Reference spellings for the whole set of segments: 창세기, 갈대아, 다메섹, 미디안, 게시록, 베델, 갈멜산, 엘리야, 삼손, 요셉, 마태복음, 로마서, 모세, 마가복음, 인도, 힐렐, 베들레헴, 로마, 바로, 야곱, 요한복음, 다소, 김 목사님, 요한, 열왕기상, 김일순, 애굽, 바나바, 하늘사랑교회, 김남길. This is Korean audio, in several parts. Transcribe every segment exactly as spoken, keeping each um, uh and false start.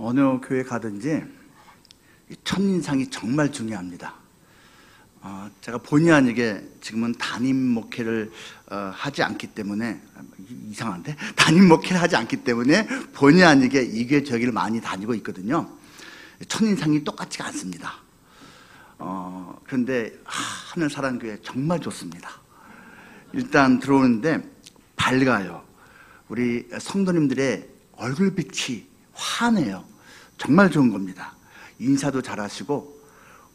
어느 교회 가든지 첫인상이 정말 중요합니다. 어, 제가 본의 아니게 지금은 담임 목회를 어, 하지 않기 때문에 이상한데 담임 목회를 하지 않기 때문에 본의 아니게 이게 저기를 많이 다니고 있거든요. 첫인상이 똑같지가 않습니다. 어, 그런데 하, 하늘사랑교회 정말 좋습니다. 일단 들어오는데 밝아요. 우리 성도님들의 얼굴빛이 환해요. 정말 좋은 겁니다. 인사도 잘하시고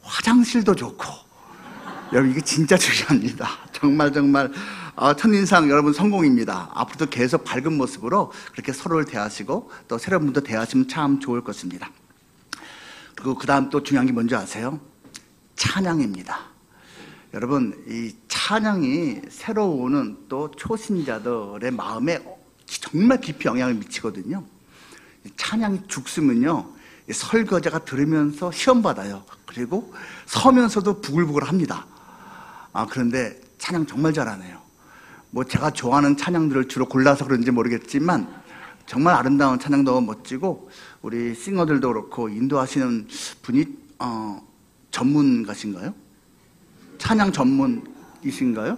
화장실도 좋고 여러분 이게 진짜 중요합니다. 정말 정말 첫인상 여러분 성공입니다. 앞으로도 계속 밝은 모습으로 그렇게 서로를 대하시고 또 새로운 분도 대하시면 참 좋을 것입니다. 그리고 그 다음 또 중요한 게 뭔지 아세요? 찬양입니다. 여러분 이 찬양이 새로 오는 또 초신자들의 마음에 정말 깊이 영향을 미치거든요. 찬양이 죽으면요 설거지가 들으면서 시험받아요. 그리고 서면서도 부글부글 합니다. 아 그런데 찬양 정말 잘하네요. 뭐 제가 좋아하는 찬양들을 주로 골라서 그런지 모르겠지만 정말 아름다운 찬양도 멋지고 우리 싱어들도 그렇고 인도하시는 분이 어, 전문가신가요? 찬양 전문이신가요?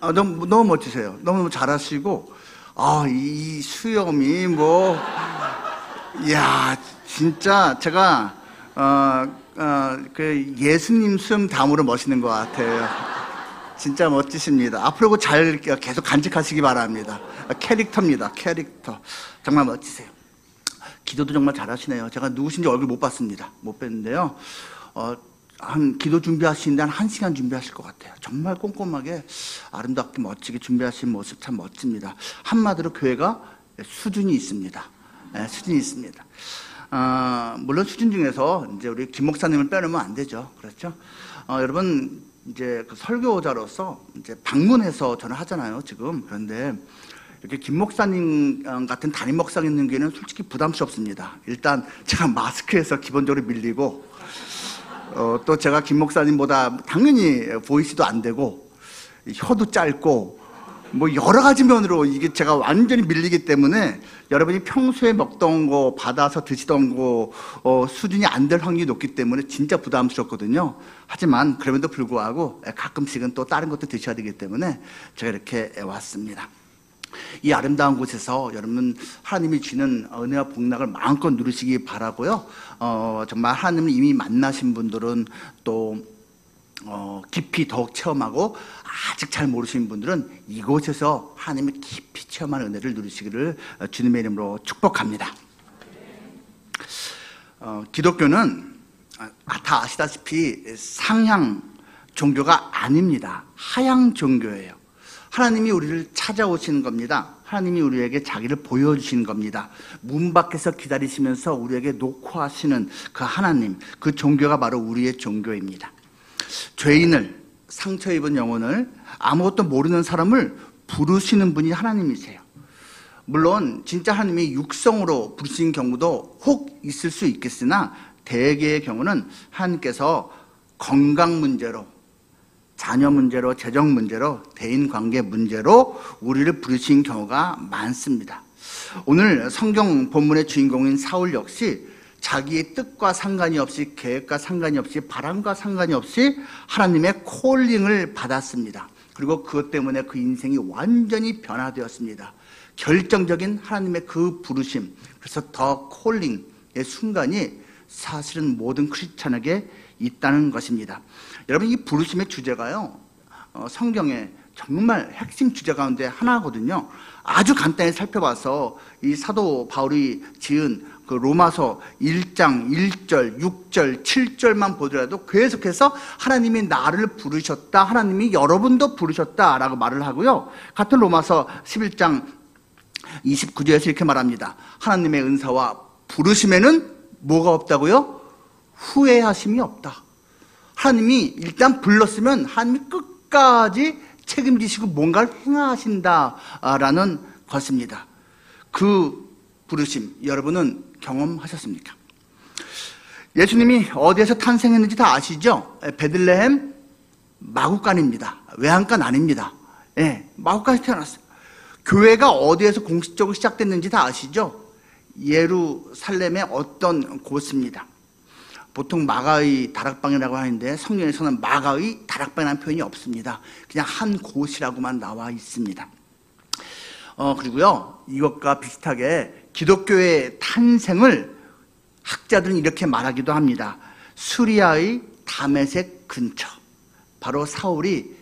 아, 너무, 너무 멋지세요. 너무 잘하시고 아, 이 수염이 뭐 이야 진짜 제가 어, 어, 그 예수님 수염 다음으로 멋있는 것 같아요. 진짜 멋지십니다. 앞으로 잘 계속 간직하시기 바랍니다. 캐릭터입니다. 캐릭터 정말 멋지세요. 기도도 정말 잘하시네요. 제가 누구신지 얼굴 못 봤습니다. 못 뵀는데요. 어, 한 기도 준비하시는데 한 한 시간 준비하실 것 같아요. 정말 꼼꼼하게 아름답게 멋지게 준비하신 모습 참 멋집니다. 한마디로 교회가 수준이 있습니다. 네, 수준이 있습니다. 어, 물론 수준 중에서 이제 우리 김 목사님을 빼놓으면 안 되죠. 그렇죠? 어, 여러분 이제 그 설교자로서 이제 방문해서 저는 하잖아요. 지금 그런데 이렇게 김 목사님 같은 담임 목사 있는 교회는 솔직히 부담스럽습니다. 일단 제가 마스크에서 기본적으로 밀리고. 어, 또 제가 김 목사님보다 당연히 보이시도 안 되고 혀도 짧고 뭐 여러 가지 면으로 이게 제가 완전히 밀리기 때문에 여러분이 평소에 먹던 거 받아서 드시던 거 어, 수준이 안 될 확률이 높기 때문에 진짜 부담스럽거든요. 하지만 그럼에도 불구하고 가끔씩은 또 다른 것도 드셔야 되기 때문에 제가 이렇게 왔습니다. 이 아름다운 곳에서 여러분 하나님이 주시는 은혜와 복락을 마음껏 누리시기 바라고요. 어, 정말 하나님을 이미 만나신 분들은 또 어, 깊이 더욱 체험하고 아직 잘 모르시는 분들은 이곳에서 하나님의 깊이 체험한 은혜를 누리시기를 주님의 이름으로 축복합니다. 어, 기독교는 다 아시다시피 상향 종교가 아닙니다. 하향 종교예요. 하나님이 우리를 찾아오시는 겁니다. 하나님이 우리에게 자기를 보여주시는 겁니다. 문 밖에서 기다리시면서 우리에게 노크하시는 그 하나님, 그 종교가 바로 우리의 종교입니다. 죄인을, 상처 입은 영혼을, 아무것도 모르는 사람을 부르시는 분이 하나님이세요. 물론 진짜 하나님이 육성으로 부르시는 경우도 혹 있을 수 있겠으나 대개의 경우는 하나님께서 건강 문제로 자녀 문제로, 재정 문제로, 대인관계 문제로 우리를 부르신 경우가 많습니다. 오늘 성경 본문의 주인공인 사울 역시 자기의 뜻과 상관이 없이, 계획과 상관이 없이, 바람과 상관이 없이 하나님의 콜링을 받았습니다. 그리고 그것 때문에 그 인생이 완전히 변화되었습니다. 결정적인 하나님의 그 부르심, 그래서 더 콜링의 순간이 사실은 모든 크리스찬에게 있다는 것입니다. 여러분 이 부르심의 주제가요 어, 성경의 정말 핵심 주제 가운데 하나거든요. 아주 간단히 살펴봐서 이 사도 바울이 지은 그 로마서 일 장 일 절 육 절 칠 절만 보더라도 계속해서 하나님이 나를 부르셨다, 하나님이 여러분도 부르셨다 라고 말을 하고요. 같은 로마서 십일 장 이십구 절에서 이렇게 말합니다. 하나님의 은사와 부르심에는 뭐가 없다고요? 후회하심이 없다. 하나님이 일단 불렀으면 하나님이 끝까지 책임지시고 뭔가를 행하신다라는 것입니다. 그 부르심 여러분은 경험하셨습니까? 예수님이 어디에서 탄생했는지 다 아시죠? 베들레헴 마구간입니다. 외양간 아닙니다. 예, 마구간에서 태어났어요. 교회가 어디에서 공식적으로 시작됐는지 다 아시죠? 예루살렘의 어떤 곳입니다. 보통 마가의 다락방이라고 하는데 성경에서는 마가의 다락방이라는 표현이 없습니다. 그냥 한 곳이라고만 나와 있습니다. 어, 그리고요, 이것과 비슷하게 기독교의 탄생을 학자들은 이렇게 말하기도 합니다. 수리아의 다메섹 근처, 바로 사울이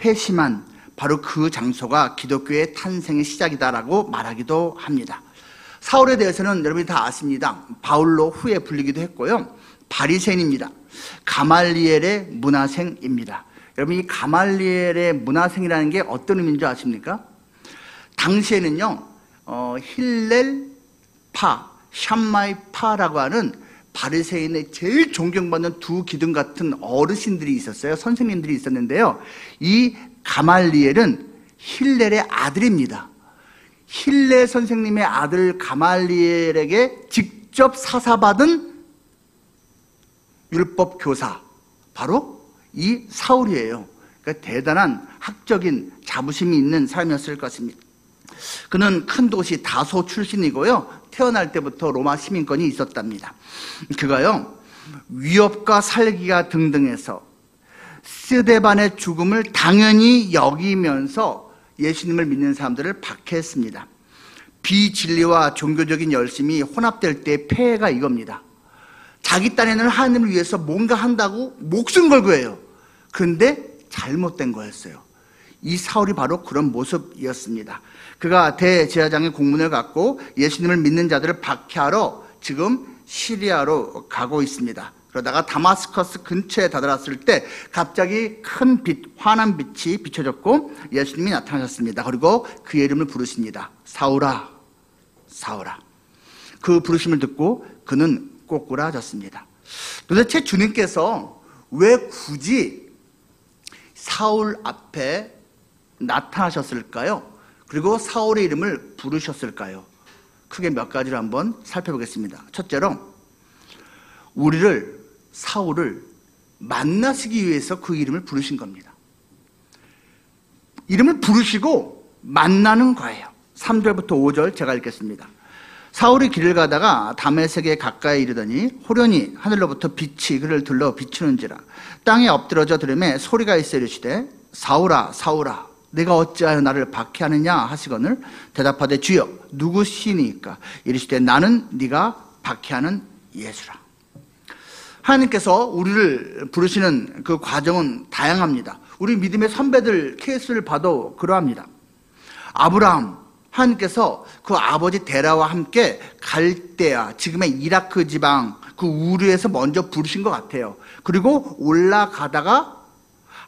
회심한 바로 그 장소가 기독교의 탄생의 시작이다라고 말하기도 합니다. 사울에 대해서는 여러분이 다 아십니다. 바울로 후에 불리기도 했고요. 바리새인입니다. 가말리엘의 문하생입니다. 여러분이 가말리엘의 문하생이라는 게 어떤 의미인지 아십니까? 당시에는요, 어, 힐렐 파, 샴마이 파라고 하는 바리새인의 제일 존경받는 두 기둥 같은 어르신들이 있었어요. 선생님들이 있었는데요. 이 가말리엘은 힐렐의 아들입니다. 힐레 선생님의 아들 가말리엘에게 직접 사사받은 율법 교사, 바로 이 사울이에요. 그러니까 대단한 학적인 자부심이 있는 사람이었을 것입니다. 그는 큰 도시 다소 출신이고요, 태어날 때부터 로마 시민권이 있었답니다. 그가요, 위협과 살기가 등등해서 스데반의 죽음을 당연히 여기면서 예수님을 믿는 사람들을 박해했습니다. 비진리와 종교적인 열심이 혼합될 때 폐해가 이겁니다. 자기 딴에는 하나님을 위해서 뭔가 한다고 목숨 걸고 해요. 근데 잘못된 거였어요. 이 사울이 바로 그런 모습이었습니다. 그가 대제사장의 공문을 갖고 예수님을 믿는 자들을 박해하러 지금 시리아로 가고 있습니다. 그러다가 다마스커스 근처에 다다랐을 때 갑자기 큰 빛, 환한 빛이 비춰졌고 예수님이 나타나셨습니다. 그리고 그의 이름을 부르십니다. 사울아, 사울아. 그 부르심을 듣고 그는 꼬꾸라졌습니다. 도대체 주님께서 왜 굳이 사울 앞에 나타나셨을까요? 그리고 사울의 이름을 부르셨을까요? 크게 몇 가지를 한번 살펴보겠습니다. 첫째로, 우리를, 사울을 만나시기 위해서 그 이름을 부르신 겁니다. 이름을 부르시고 만나는 거예요. 삼 절부터 오 절 제가 읽겠습니다. 사울이 길을 가다가 다메섹에 가까이 이르더니 호련히 하늘로부터 빛이 그를 둘러 비추는지라 땅에 엎드러져 들음에 소리가 있어 이르시되 사울아, 사울아, 내가 어찌하여 나를 박해하느냐 하시거늘 대답하되 주여 누구시니까 이르시되 나는 네가 박해하는 예수라. 하나님께서 우리를 부르시는 그 과정은 다양합니다. 우리 믿음의 선배들 케이스를 봐도 그러합니다. 아브라함, 하나님께서 그 아버지 데라와 함께 갈대아, 지금의 이라크 지방 그 우르에서 먼저 부르신 것 같아요. 그리고 올라가다가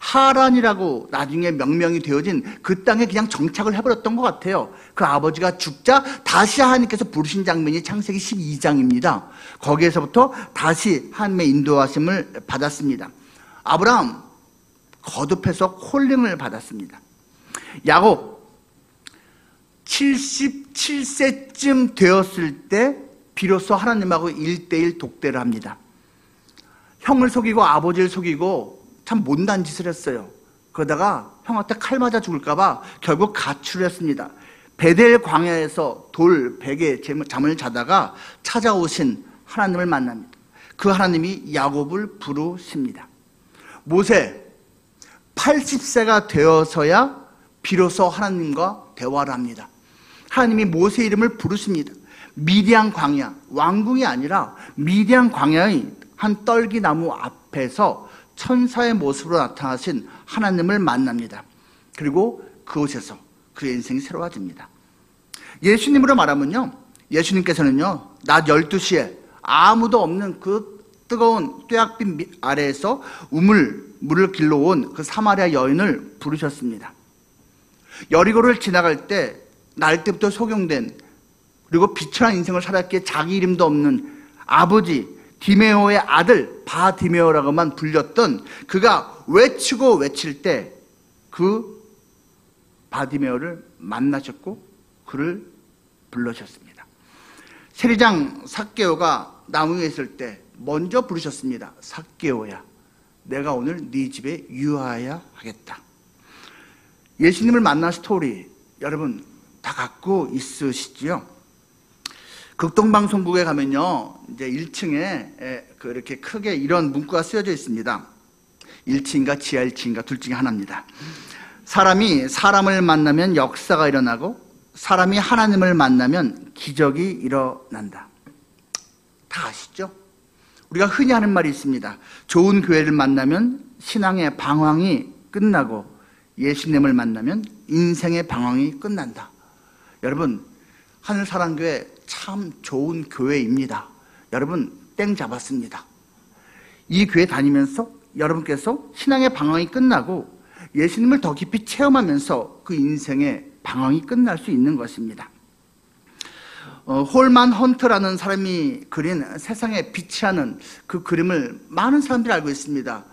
하란이라고 나중에 명명이 되어진 그 땅에 그냥 정착을 해버렸던 것 같아요. 그 아버지가 죽자 다시 하나님께서 부르신 장면이 창세기 십이 장입니다. 거기에서부터 다시 하나님의 인도하심을 받았습니다. 아브라함, 거듭해서 콜링을 받았습니다. 야곱, 칠십칠 세쯤 되었을 때 비로소 하나님하고 일대일 독대를 합니다. 형을 속이고 아버지를 속이고 참 못난 짓을 했어요. 그러다가 형한테 칼 맞아 죽을까 봐 결국 가출을 했습니다. 베델 광야에서 돌 베개에 잠을 자다가 찾아오신 하나님을 만납니다. 그 하나님이 야곱을 부르십니다. 모세, 팔십 세가 되어서야 비로소 하나님과 대화를 합니다. 하나님이 모세 이름을 부르십니다. 미디안 광야, 왕궁이 아니라 미디안 광야의 한 떨기나무 앞에서 천사의 모습으로 나타나신 하나님을 만납니다. 그리고 그곳에서 그의 인생이 새로워집니다. 예수님으로 말하면요, 예수님께서는요, 낮 열두 시에 아무도 없는 그 뜨거운 뙤약빛 아래에서 우물, 물을 길러온 그 사마리아 여인을 부르셨습니다. 여리고를 지나갈 때 날 때부터 소경된, 그리고 비천한 인생을 살았기에 자기 이름도 없는 아버지 디메오의 아들 바 디메오라고만 불렸던 그가 외치고 외칠 때 그 바 디메오를 만나셨고 그를 불러셨습니다. 세리장 삭개오가 나무 위에 있을 때 먼저 부르셨습니다. 삭개오야, 내가 오늘 네 집에 유하여야 하겠다. 예수님을 만난 스토리 여러분 다 갖고 있으시지요? 극동방송국에 가면요, 이제 일 층에 그 이렇게 크게 이런 문구가 쓰여져 있습니다. 일 층인가 지하 일 층인가 둘 중에 하나입니다. 사람이 사람을 만나면 역사가 일어나고 사람이 하나님을 만나면 기적이 일어난다. 다 아시죠? 우리가 흔히 하는 말이 있습니다. 좋은 교회를 만나면 신앙의 방황이 끝나고 예수님을 만나면 인생의 방황이 끝난다. 여러분, 하늘사랑교회 참 좋은 교회입니다. 여러분, 땡 잡았습니다. 이 교회 다니면서 여러분께서 신앙의 방황이 끝나고 예수님을 더 깊이 체험하면서 그 인생의 방황이 끝날 수 있는 것입니다. 어, 홀만 헌트라는 사람이 그린 세상에 비치하는 그 그림을 많은 사람들이 알고 있습니다.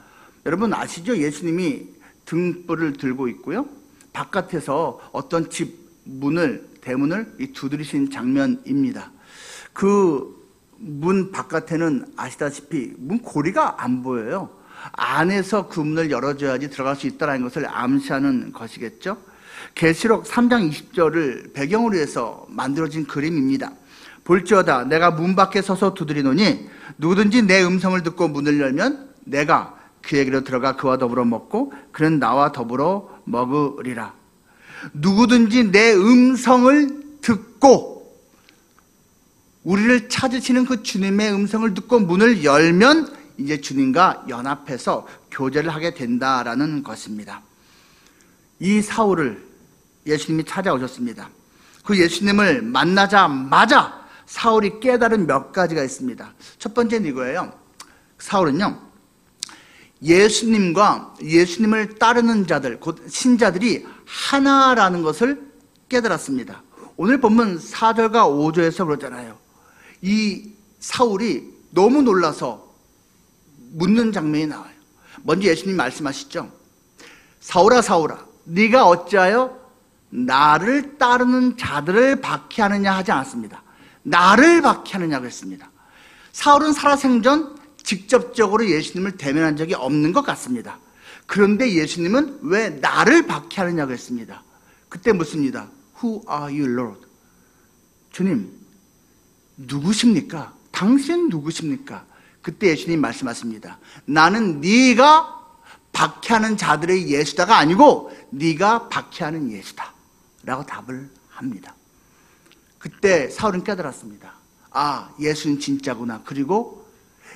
여러분 아시죠? 예수님이 등불을 들고 있고요, 바깥에서 어떤 집 문을, 대문을 두드리신 장면입니다. 그 문 바깥에는 아시다시피 문 고리가 안 보여요. 안에서 그 문을 열어줘야지 들어갈 수 있다는 것을 암시하는 것이겠죠. 게시록 삼 장 이십 절을 배경으로 해서 만들어진 그림입니다. 볼지어다 내가 문 밖에 서서 두드리노니 누구든지 내 음성을 듣고 문을 열면 내가 그에게로 들어가 그와 더불어 먹고 그는 나와 더불어 먹으리라. 누구든지 내 음성을 듣고, 우리를 찾으시는 그 주님의 음성을 듣고 문을 열면 이제 주님과 연합해서 교제를 하게 된다라는 것입니다. 이 사울을 예수님이 찾아오셨습니다. 그 예수님을 만나자마자 사울이 깨달은 몇 가지가 있습니다. 첫 번째는 이거예요. 사울은요, 예수님과 예수님을 따르는 자들, 곧 신자들이 하나라는 것을 깨달았습니다. 오늘 본문 사 절과 오 절에서 그러잖아요. 이 사울이 너무 놀라서 묻는 장면이 나와요. 먼저 예수님이 말씀하시죠. 사울아 사울아 네가 어찌하여 나를 따르는 자들을 박해하느냐 하지 않았습니다. 나를 박해하느냐고 했습니다. 사울은 살아생전 직접적으로 예수님을 대면한 적이 없는 것 같습니다. 그런데 예수님은 왜 나를 박해하느냐고 했습니다. 그때 묻습니다. Who are you, Lord? 주님, 누구십니까? 당신 누구십니까? 그때 예수님이 말씀하십니다. 나는 네가 박해하는 자들의 예수다가 아니고 네가 박해하는 예수다 라고 답을 합니다. 그때 사울은 깨달았습니다. 아, 예수는 진짜구나. 그리고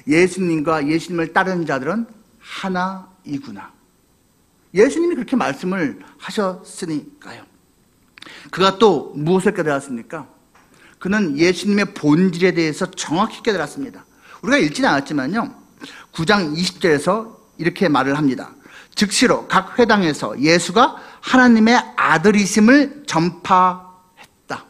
예수님과 예수님을 따르는 자들은 하나이구나. 예수님이 그렇게 말씀을 하셨으니까요. 그가 또 무엇을 깨달았습니까? 그는 예수님의 본질에 대해서 정확히 깨달았습니다. 우리가 읽지는 않았지만요, 구 장 이십 절에서 이렇게 말을 합니다. 즉시로 각 회당에서 예수가 하나님의 아들이심을 전파했다.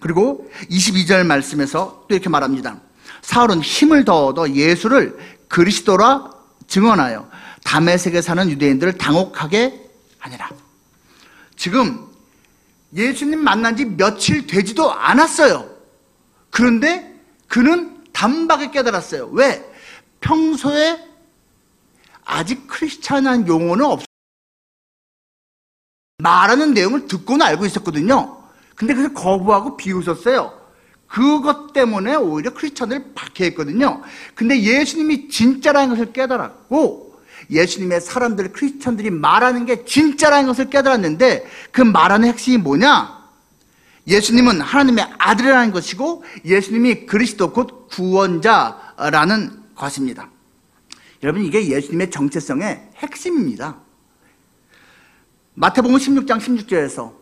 그리고 이십이 절 말씀에서 또 이렇게 말합니다. 사울은 힘을 더 얻어 예수를 그리스도라 증언하여 다메섹에 사는 유대인들을 당혹하게 하니라. 지금 예수님 만난 지 며칠 되지도 않았어요. 그런데 그는 단박에 깨달았어요. 왜? 평소에 아직 크리스찬한 용어는 없어요. 말하는 내용을 듣고는 알고 있었거든요. 근데 그래서 거부하고 비웃었어요. 그것 때문에 오히려 크리스찬을 박해했거든요. 근데 예수님이 진짜라는 것을 깨달았고, 예수님의 사람들, 크리스찬들이 말하는 게 진짜라는 것을 깨달았는데, 그 말하는 핵심이 뭐냐? 예수님은 하나님의 아들이라는 것이고 예수님이 그리스도 곧 구원자라는 것입니다. 여러분, 이게 예수님의 정체성의 핵심입니다. 마태복음 십육 장 십육 절에서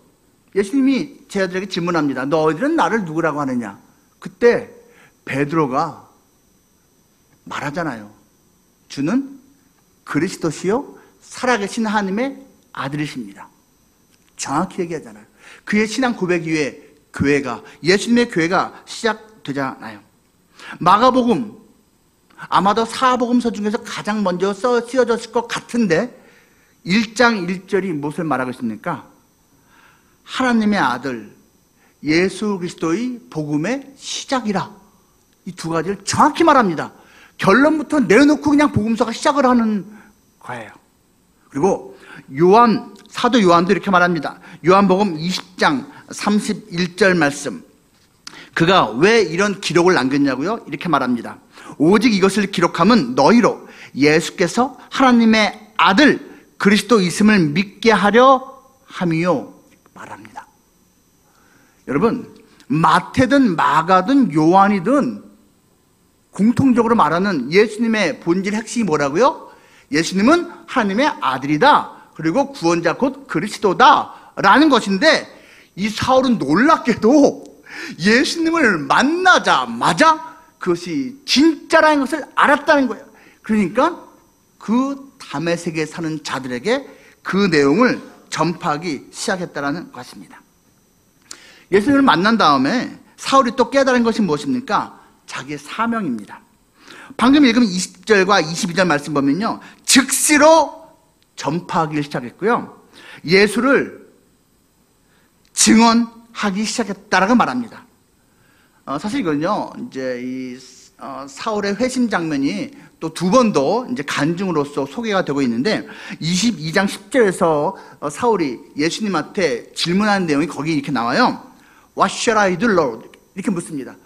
예수님이 제자들에게 질문합니다. 너희들은 나를 누구라고 하느냐? 그때 베드로가 말하잖아요. 주는 그리스도시요 살아계신 하나님의 아들이십니다. 정확히 얘기하잖아요. 그의 신앙 고백 이후에 교회가, 예수님의 교회가 시작되잖아요. 마가복음, 아마도 사복음서 중에서 가장 먼저 쓰여졌을 것 같은데, 일 장 일 절이 무엇을 말하고 있습니까? 하나님의 아들 예수 그리스도의 복음의 시작이라. 이 두 가지를 정확히 말합니다. 결론부터 내놓고 그냥 복음서가 시작을 하는 거예요. 그리고 요한, 사도 요한도 이렇게 말합니다. 요한복음 이십 장 삼십일 절 말씀. 그가 왜 이런 기록을 남겼냐고요? 이렇게 말합니다. 오직 이것을 기록함은 너희로 예수께서 하나님의 아들 그리스도 있음을 믿게 하려 함이요 말합니다. 여러분, 마태든 마가든 요한이든 공통적으로 말하는 예수님의 본질 핵심이 뭐라고요? 예수님은 하나님의 아들이다, 그리고 구원자 곧 그리스도다 라는 것인데, 이 사울은 놀랍게도 예수님을 만나자마자 그것이 진짜라는 것을 알았다는 거예요. 그러니까 그 다메섹에 사는 자들에게 그 내용을 전파하기 시작했다는 것입니다. 예수님을 만난 다음에 사울이 또 깨달은 것이 무엇입니까? 자기의 사명입니다. 방금 읽은 이십 절과 이십이 절 말씀 보면요, 즉시로 전파하기 시작했고요, 예수를 증언하기 시작했다라고 말합니다. 어, 사실 이건요, 이제 이 어, 사울의 회심 장면이 또 두 번도 이제 간증으로서 소개가 되고 있는데, 이십이 장 십 절에서 어, 사울이 예수님한테 질문하는 내용이 거기 이렇게 나와요. What shall I do, Lord? 이렇게 묻습니다.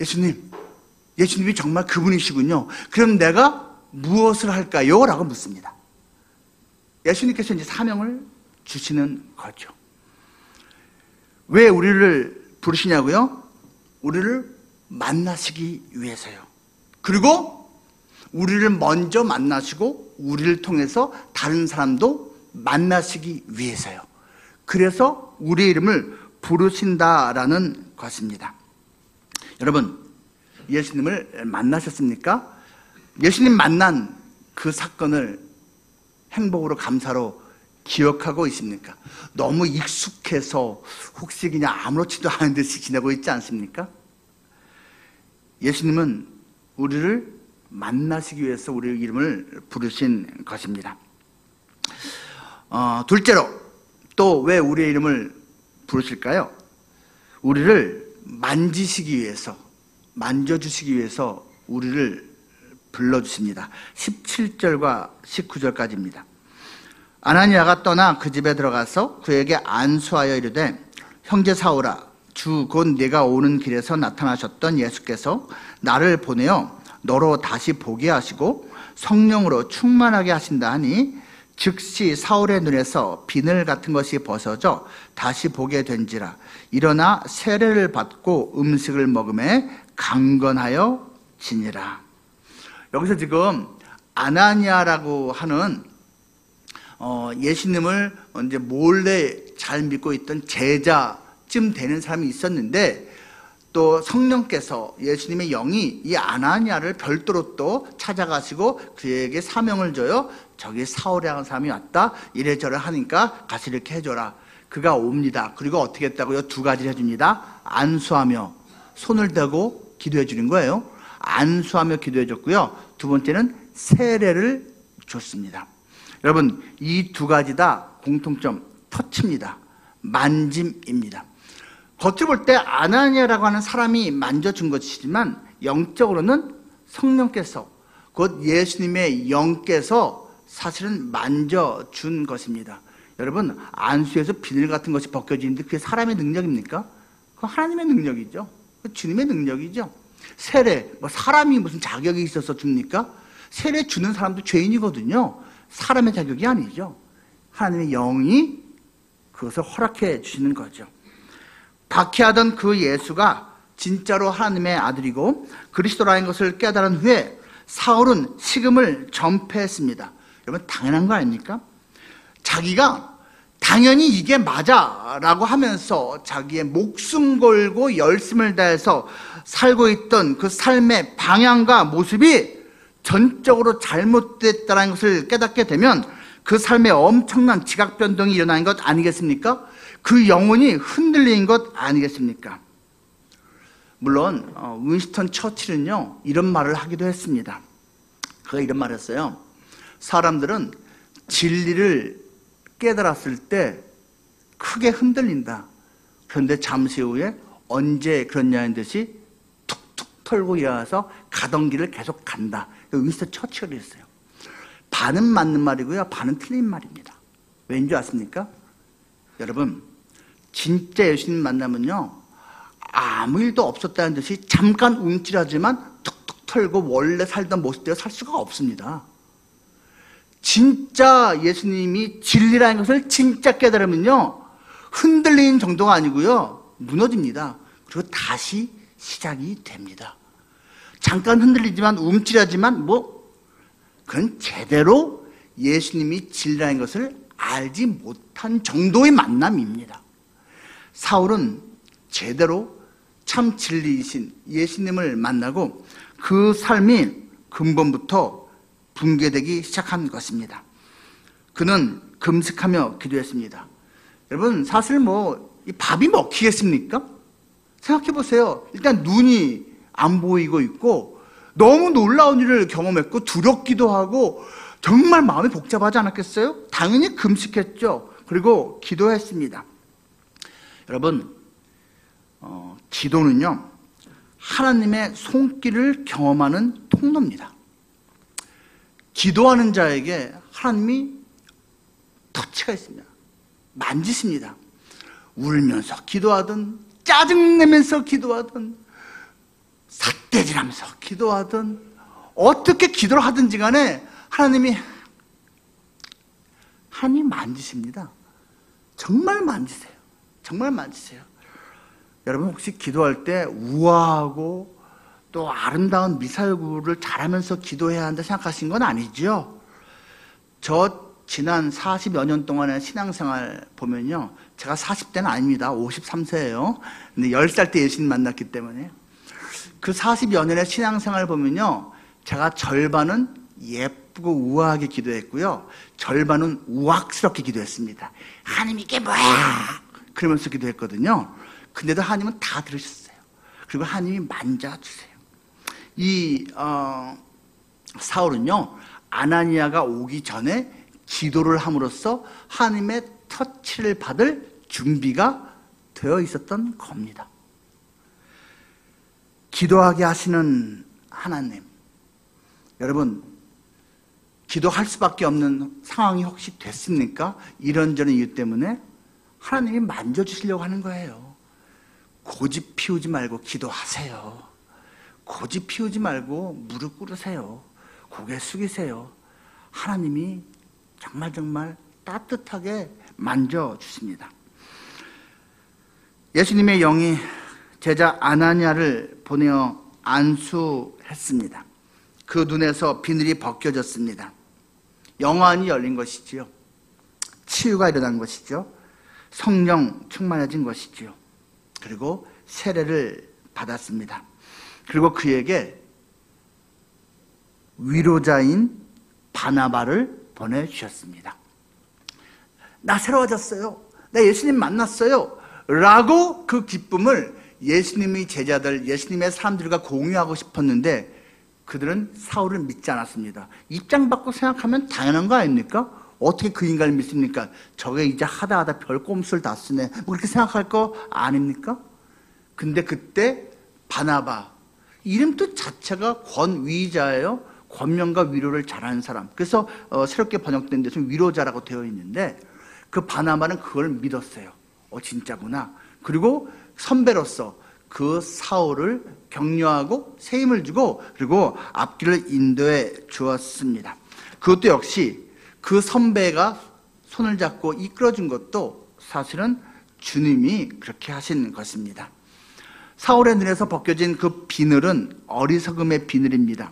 예수님, 예수님이 정말 그분이시군요. 그럼 내가 무엇을 할까요? 라고 묻습니다. 예수님께서 이제 사명을 주시는 거죠. 왜 우리를 부르시냐고요? 우리를 만나시기 위해서요. 그리고 우리를 먼저 만나시고 우리를 통해서 다른 사람도 만나시기 위해서요. 그래서 우리의 이름을 부르신다라는 것입니다. 여러분, 예수님을 만나셨습니까? 예수님 만난 그 사건을 행복으로, 감사로 기억하고 있습니까? 너무 익숙해서 혹시 그냥 아무렇지도 않은 듯이 지내고 있지 않습니까? 예수님은 우리를 만나시기 위해서 우리의 이름을 부르신 것입니다. 어, 둘째로 또 왜 우리의 이름을 부르실까요? 우리를 만지시기 위해서, 만져주시기 위해서 우리를 불러주십니다. 십칠 절과 십구 절까지입니다. 아나니아가 떠나 그 집에 들어가서 그에게 안수하여 이르되, 형제 사울아, 주 곧 네가 오는 길에서 나타나셨던 예수께서 나를 보내어 너로 다시 보게 하시고 성령으로 충만하게 하신다 하니, 즉시 사울의 눈에서 비늘 같은 것이 벗어져 다시 보게 된지라. 일어나 세례를 받고 음식을 먹음에 강건하여 지니라. 여기서 지금 아나니아라고 하는 어, 예수님을 이제 몰래 잘 믿고 있던 제자쯤 되는 사람이 있었는데, 또 성령께서, 예수님의 영이 이 아나니아를 별도로 또 찾아가시고 그에게 사명을 줘요. 저기 사울이라는 사람이 왔다, 이래저래 하니까 같이 이렇게 해줘라. 그가 옵니다. 그리고 어떻게 했다고요? 두 가지를 해줍니다. 안수하며 손을 대고 기도해 주는 거예요. 안수하며 기도해 줬고요, 두 번째는 세례를 줬습니다. 여러분, 이 두 가지 다 공통점, 터치입니다. 만짐입니다. 겉으로 볼 때 아나니아라고 하는 사람이 만져준 것이지만, 영적으로는 성령께서, 곧 예수님의 영께서 사실은 만져준 것입니다. 여러분, 안수에서 비늘 같은 것이 벗겨지는데 그게 사람의 능력입니까? 그건 하나님의 능력이죠. 그건 주님의 능력이죠. 세례, 뭐 사람이 무슨 자격이 있어서 줍니까? 세례 주는 사람도 죄인이거든요. 사람의 자격이 아니죠. 하나님의 영이 그것을 허락해 주시는 거죠. 박해하던 그 예수가 진짜로 하나님의 아들이고 그리스도라는 것을 깨달은 후에 사울은 식음을 전폐했습니다. 여러분, 당연한 거 아닙니까? 자기가 당연히 이게 맞아 라고 하면서 자기의 목숨 걸고 열심을 다해서 살고 있던 그 삶의 방향과 모습이 전적으로 잘못됐다는 것을 깨닫게 되면 그 삶에 엄청난 지각변동이 일어나는 것 아니겠습니까? 그 영혼이 흔들린 것 아니겠습니까? 물론 어, 윈스턴 처칠은요, 이런 말을 하기도 했습니다. 그가 이런 말을 했어요. 사람들은 진리를 깨달았을 때 크게 흔들린다. 그런데 잠시 후에 언제 그러냐는 듯이 툭툭 털고 일어나서 가던 길을 계속 간다. 윈스턴 처칠이 했어요. 반은 맞는 말이고요, 반은 틀린 말입니다. 왠지 아십니까? 여러분, 진짜 예수님 만나면요, 아무 일도 없었다는 듯이 잠깐 움찔하지만 툭툭 털고 원래 살던 모습대로 살 수가 없습니다. 진짜 예수님이 진리라는 것을 진짜 깨달으면요, 흔들리는 정도가 아니고요, 무너집니다. 그리고 다시 시작이 됩니다. 잠깐 흔들리지만 움찔하지만 뭐 그건 제대로 예수님이 진리라는 것을 알지 못한 정도의 만남입니다. 사울은 제대로 참 진리이신 예수님을 만나고 그 삶이 근본부터 붕괴되기 시작한 것입니다. 그는 금식하며 기도했습니다. 여러분, 사실 뭐 이 밥이 먹히겠습니까? 생각해 보세요. 일단 눈이 안 보이고 있고 너무 놀라운 일을 경험했고 두렵기도 하고 정말 마음이 복잡하지 않았겠어요? 당연히 금식했죠. 그리고 기도했습니다. 여러분, 어, 기도는요, 하나님의 손길을 경험하는 통로입니다. 기도하는 자에게 하나님이 터치가 있습니다. 만지십니다. 울면서 기도하든, 짜증내면서 기도하든, 삿대질하면서 기도하든, 어떻게 기도를 하든지 간에 하나님이 하나님 만지십니다. 정말 만지세요. 정말 만지세요. 여러분, 혹시 기도할 때 우아하고 또 아름다운 미사여구를 잘하면서 기도해야 한다 생각하신 건 아니죠? 저 지난 사십여 년 동안의 신앙생활 보면요, 제가 사십 대는 아닙니다. 오십삼 세예요. 근데 열 살 때 예수님 만났기 때문에 그 사십여 년의 신앙생활 보면요, 제가 절반은 예쁘고 우아하게 기도했고요, 절반은 우악스럽게 기도했습니다. 하나님 이게 뭐야? 그러면서 기도했거든요. 근데도 하나님은 다 들으셨어요. 그리고 하나님이 만져주세요. 이 어, 사울은요, 아나니아가 오기 전에 기도를 함으로써 하나님의 터치를 받을 준비가 되어 있었던 겁니다. 기도하게 하시는 하나님, 여러분, 기도할 수밖에 없는 상황이 혹시 됐습니까? 이런저런 이유 때문에 하나님이 만져주시려고 하는 거예요. 고집 피우지 말고 기도하세요. 고집 피우지 말고 무릎 꿇으세요. 고개 숙이세요. 하나님이 정말 정말 따뜻하게 만져주십니다. 예수님의 영이 제자 아나니아를 보내어 안수했습니다. 그 눈에서 비늘이 벗겨졌습니다. 영안이 열린 것이지요. 치유가 일어난 것이죠. 성령 충만해진 것이지요. 그리고 세례를 받았습니다. 그리고 그에게 위로자인 바나바를 보내주셨습니다. 나 새로워졌어요. 나 예수님 만났어요. 라고 그 기쁨을 예수님의 제자들, 예수님의 사람들과 공유하고 싶었는데 그들은 사울을 믿지 않았습니다. 입장 바꿔 생각하면 당연한 거 아닙니까? 어떻게 그 인간을 믿습니까? 저게 이제 하다 하다 별 꼼수를 다 쓰네, 뭐 그렇게 생각할 거 아닙니까? 근데 그때 바나바, 이름 뜻 자체가 권위자예요. 권면과 위로를 잘하는 사람. 그래서 어, 새롭게 번역된 데서 위로자라고 되어 있는데 그 바나바는 그걸 믿었어요. 어, 진짜구나. 그리고 선배로서 그 사울을 격려하고 새 힘을 주고 그리고 앞길을 인도해 주었습니다. 그것도 역시 그 선배가 손을 잡고 이끌어준 것도 사실은 주님이 그렇게 하신 것입니다. 사울의 눈에서 벗겨진 그 비늘은 어리석음의 비늘입니다.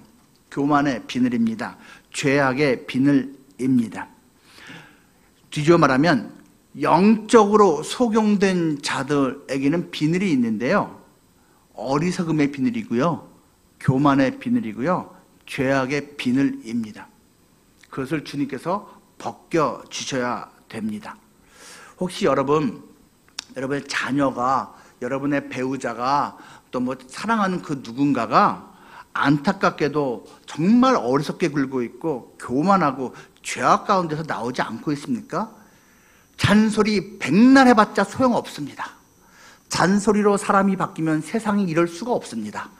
교만의 비늘입니다. 죄악의 비늘입니다. 뒤집어 말하면 영적으로 소경된 자들에게는 비늘이 있는데요, 어리석음의 비늘이고요, 교만의 비늘이고요, 죄악의 비늘입니다. 그것을 주님께서 벗겨주셔야 됩니다. 혹시 여러분, 여러분의 자녀가, 여러분의 배우자가, 또 뭐 사랑하는 그 누군가가 안타깝게도 정말 어리석게 굴고 있고 교만하고 죄악 가운데서 나오지 않고 있습니까? 잔소리 백날 해봤자 소용없습니다. 잔소리로 사람이 바뀌면 세상이 이럴 수가 없습니다.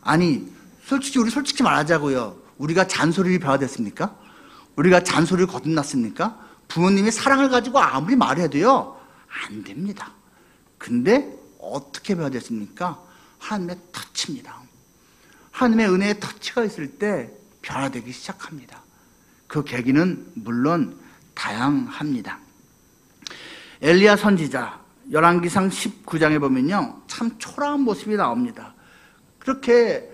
아니, 솔직히 우리 솔직히 말하자고요. 우리가 잔소리를 배워야 됐습니까? 우리가 잔소리를 거듭났습니까? 부모님이 사랑을 가지고 아무리 말해도요, 안 됩니다. 근데 어떻게 변화됐습니까? 하나님의 터치입니다. 하나님의 은혜의 터치가 있을 때 변화되기 시작합니다. 그 계기는 물론 다양합니다. 엘리야 선지자 열왕기상 십구 장에 보면요, 참 초라한 모습이 나옵니다. 그렇게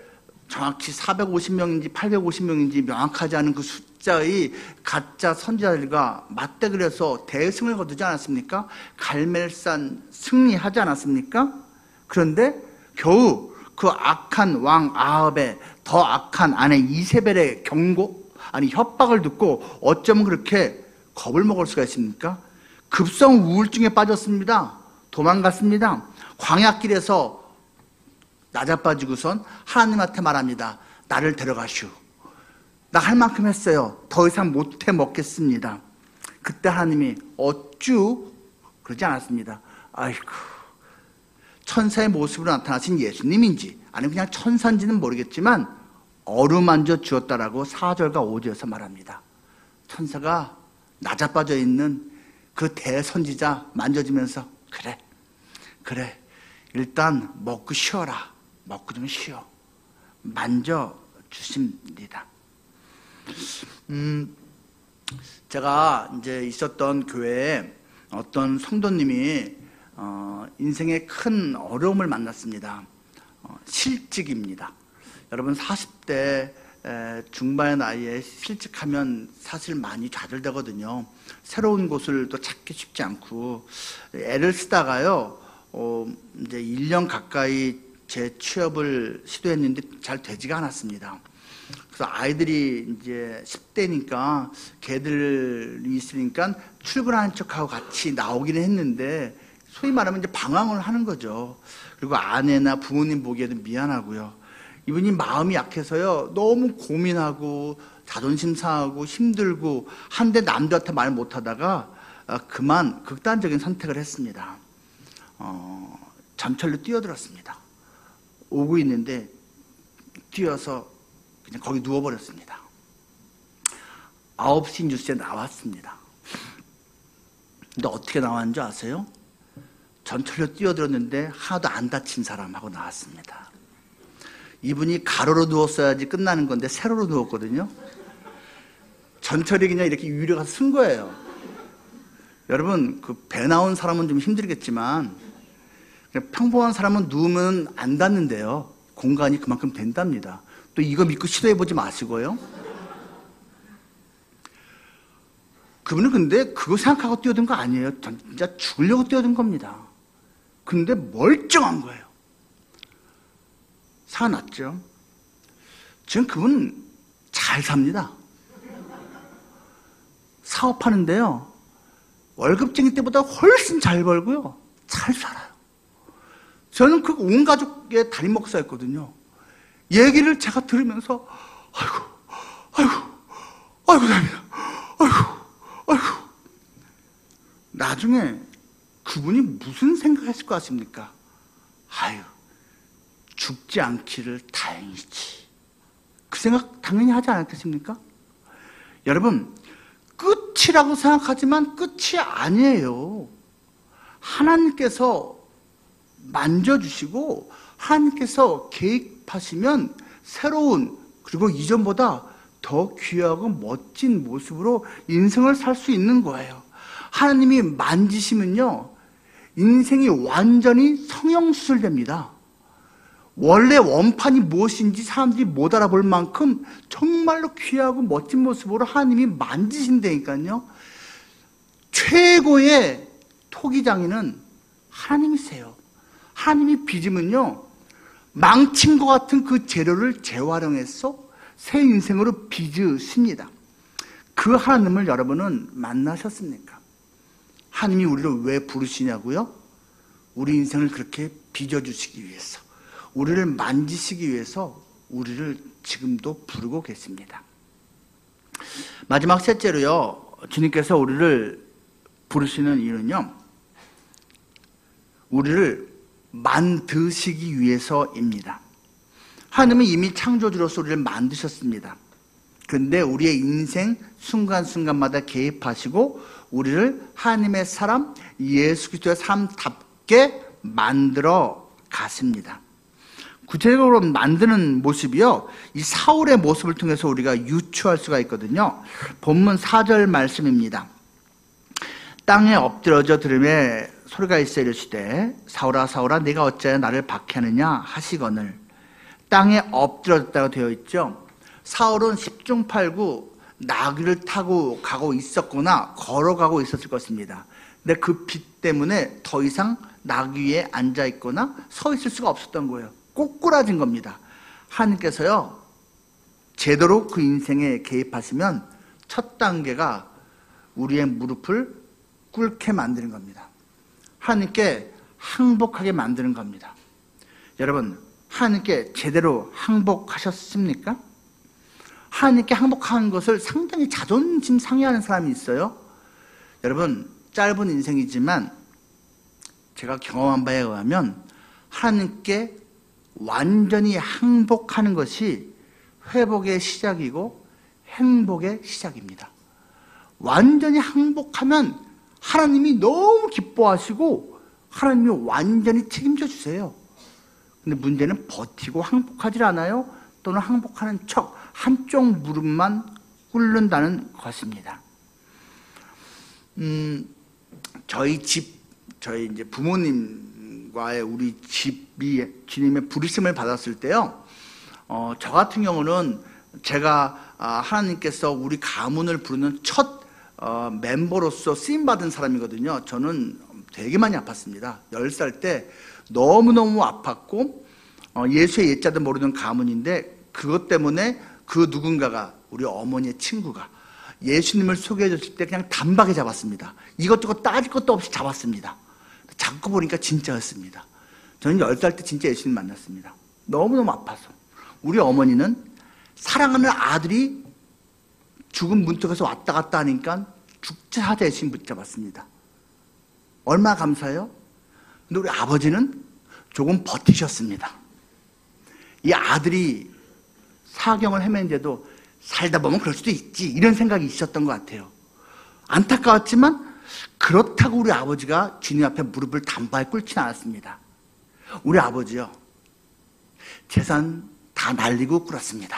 정확히 사백오십 명인지 팔백오십 명인지 명확하지 않은 그 숫자의 가짜 선지자들과 맞대결 해서 대승을 거두지 않았습니까? 갈멜산 승리하지 않았습니까? 그런데 겨우 그 악한 왕 아합의 더 악한 아내 이세벨의 경고, 아니 협박을 듣고 어쩌면 그렇게 겁을 먹을 수가 있습니까? 급성 우울증에 빠졌습니다. 도망갔습니다. 광야길에서 낮아빠지고선 하나님한테 말합니다. 나를 데려가시오. 나 할 만큼 했어요. 더 이상 못해 먹겠습니다. 그때 하나님이 어쭈? 그러지 않았습니다. 아이고, 천사의 모습으로 나타나신 예수님인지 아니면 그냥 천사인지는 모르겠지만 어루만져 주었다라고 사 절과 오 절에서 말합니다. 천사가 낮아빠져 있는 그 대선지자 만져지면서 그래, 그래, 일단 먹고 쉬어라. 먹고 좀 쉬어. 만져주십니다. 음, 제가 이제 있었던 교회에 어떤 성도님이 어, 인생의 큰 어려움을 만났습니다. 어, 실직입니다. 여러분, 사십 대 중반의 나이에 실직하면 사실 많이 좌절되거든요. 새로운 곳을 또 찾기 쉽지 않고 애를 쓰다가요, 어, 이제 일 년 가까이 재취업을 시도했는데 잘 되지가 않았습니다. 그래서 아이들이 이제 십 대니까 걔들이 있으니까 출근하는 척하고 같이 나오기는 했는데 소위 말하면 이제 방황을 하는 거죠. 그리고 아내나 부모님 보기에도 미안하고요. 이분이 마음이 약해서요, 너무 고민하고 자존심 상하고 힘들고 한데 남들한테 말 못하다가 그만 극단적인 선택을 했습니다. 어, 잠철로 뛰어들었습니다. 오고 있는데 뛰어서 그냥 거기 누워버렸습니다. 아홉 시 뉴스에 나왔습니다. 근데 어떻게 나왔는지 아세요? 잠철로 뛰어들었는데 하나도 안 다친 사람하고 나왔습니다. 이분이 가로로 누웠어야지 끝나는 건데 세로로 누웠거든요. 전철이 그냥 이렇게 위로 가서 쓴 거예요. 여러분, 그 배 나온 사람은 좀 힘들겠지만 그냥 평범한 사람은 누우면 안 닿는데요, 공간이 그만큼 된답니다. 또 이거 믿고 시도해보지 마시고요. 그분은 근데 그거 생각하고 뛰어든 거 아니에요. 진짜 죽으려고 뛰어든 겁니다. 근데 멀쩡한 거예요. 살아났죠. 지금 그분 잘 삽니다. 사업하는데요, 월급쟁이 때보다 훨씬 잘 벌고요, 잘 살아요. 저는 그 온 가족의 담임 목사였거든요. 얘기를 제가 들으면서 아이고, 아이고, 아이고 다행이다, 아이고, 아이고. 나중에 그분이 무슨 생각했을 것 같습니까? 아유, 죽지 않기를 다행이지. 그 생각 당연히 하지 않았겠습니까? 여러분, 끝이라고 생각하지만 끝이 아니에요. 하나님께서 만져주시고 하나님께서 개입하시면 새로운, 그리고 이전보다 더 귀하고 멋진 모습으로 인생을 살 수 있는 거예요. 하나님이 만지시면요, 인생이 완전히 성형수술됩니다. 원래 원판이 무엇인지 사람들이 못 알아볼 만큼 정말로 귀하고 멋진 모습으로 하나님이 만지신다니까요. 최고의 토기장인은 하나님이세요. 하나님이 빚으면요, 망친 것 같은 그 재료를 재활용해서 새 인생으로 빚으십니다. 그 하나님을 여러분은 만나셨습니까? 하나님이 우리를 왜 부르시냐고요? 우리 인생을 그렇게 빚어주시기 위해서, 우리를 만지시기 위해서 우리를 지금도 부르고 계십니다. 마지막 셋째로요, 주님께서 우리를 부르시는 이유는요, 우리를 만드시기 위해서입니다. 하나님은 이미 창조주로서 우리를 만드셨습니다. 그런데 우리의 인생 순간순간마다 개입하시고 우리를 하나님의 사람, 예수 그리스도의 삶답게 만들어 갔습니다. 구체적으로 만드는 모습이요, 이 사울의 모습을 통해서 우리가 유추할 수가 있거든요. 본문 사 절 말씀입니다. 땅에 엎드러져 들음에 소리가 있어 이르시되 사울아 사울아 네가 어찌하여 나를 박해하느냐 하시거늘. 땅에 엎드러졌다고 되어 있죠. 사울은 십중팔구 나귀를 타고 가고 있었거나 걸어가고 있었을 것입니다. 근데 그 빛 때문에 더 이상 나귀에 앉아 있거나 서 있을 수가 없었던 거예요. 꼬꾸라진 겁니다. 하나님께서요, 제대로 그 인생에 개입하시면 첫 단계가 우리의 무릎을 꿇게 만드는 겁니다. 하나님께 항복하게 만드는 겁니다. 여러분, 하나님께 제대로 항복하셨습니까? 하나님께 항복하는 것을 상당히 자존심 상해하는 사람이 있어요. 여러분, 짧은 인생이지만 제가 경험한 바에 의하면 하나님께 완전히 항복하는 것이 회복의 시작이고 행복의 시작입니다. 완전히 항복하면 하나님이 너무 기뻐하시고 하나님이 완전히 책임져 주세요. 근데 문제는 버티고 항복하지 않아요. 또는 항복하는 척 한쪽 무릎만 꿇는다는 것입니다. 음, 저희 집, 저희 이제 부모님 과의 우리 집이 주님의 부르심을 받았을 때요, 어, 저 같은 경우는 제가 아, 하나님께서 우리 가문을 부르는 첫 어, 멤버로서 쓰임받은 사람이거든요. 저는 되게 많이 아팠습니다. 열 살 때 너무너무 아팠고 어, 예수의 예자도 모르는 가문인데 그것 때문에 그 누군가가, 우리 어머니의 친구가 예수님을 소개해 줬을 때 그냥 단박에 잡았습니다. 이것저것 따질 것도 없이 잡았습니다. 자꾸 보니까 진짜였습니다. 저는 열 살 때 진짜 예수님 만났습니다. 너무너무 아파서. 우리 어머니는 사랑하는 아들이 죽은 문턱에서 왔다 갔다 하니까 죽자 하자 예수님 붙잡았습니다. 얼마나 감사해요? 근데 우리 아버지는 조금 버티셨습니다. 이 아들이 사경을 헤매는데도 살다 보면 그럴 수도 있지, 이런 생각이 있었던 것 같아요. 안타까웠지만 그렇다고 우리 아버지가 주님 앞에 무릎을 단박에 꿇진 않았습니다. 우리 아버지요, 재산 다 날리고 꿇었습니다.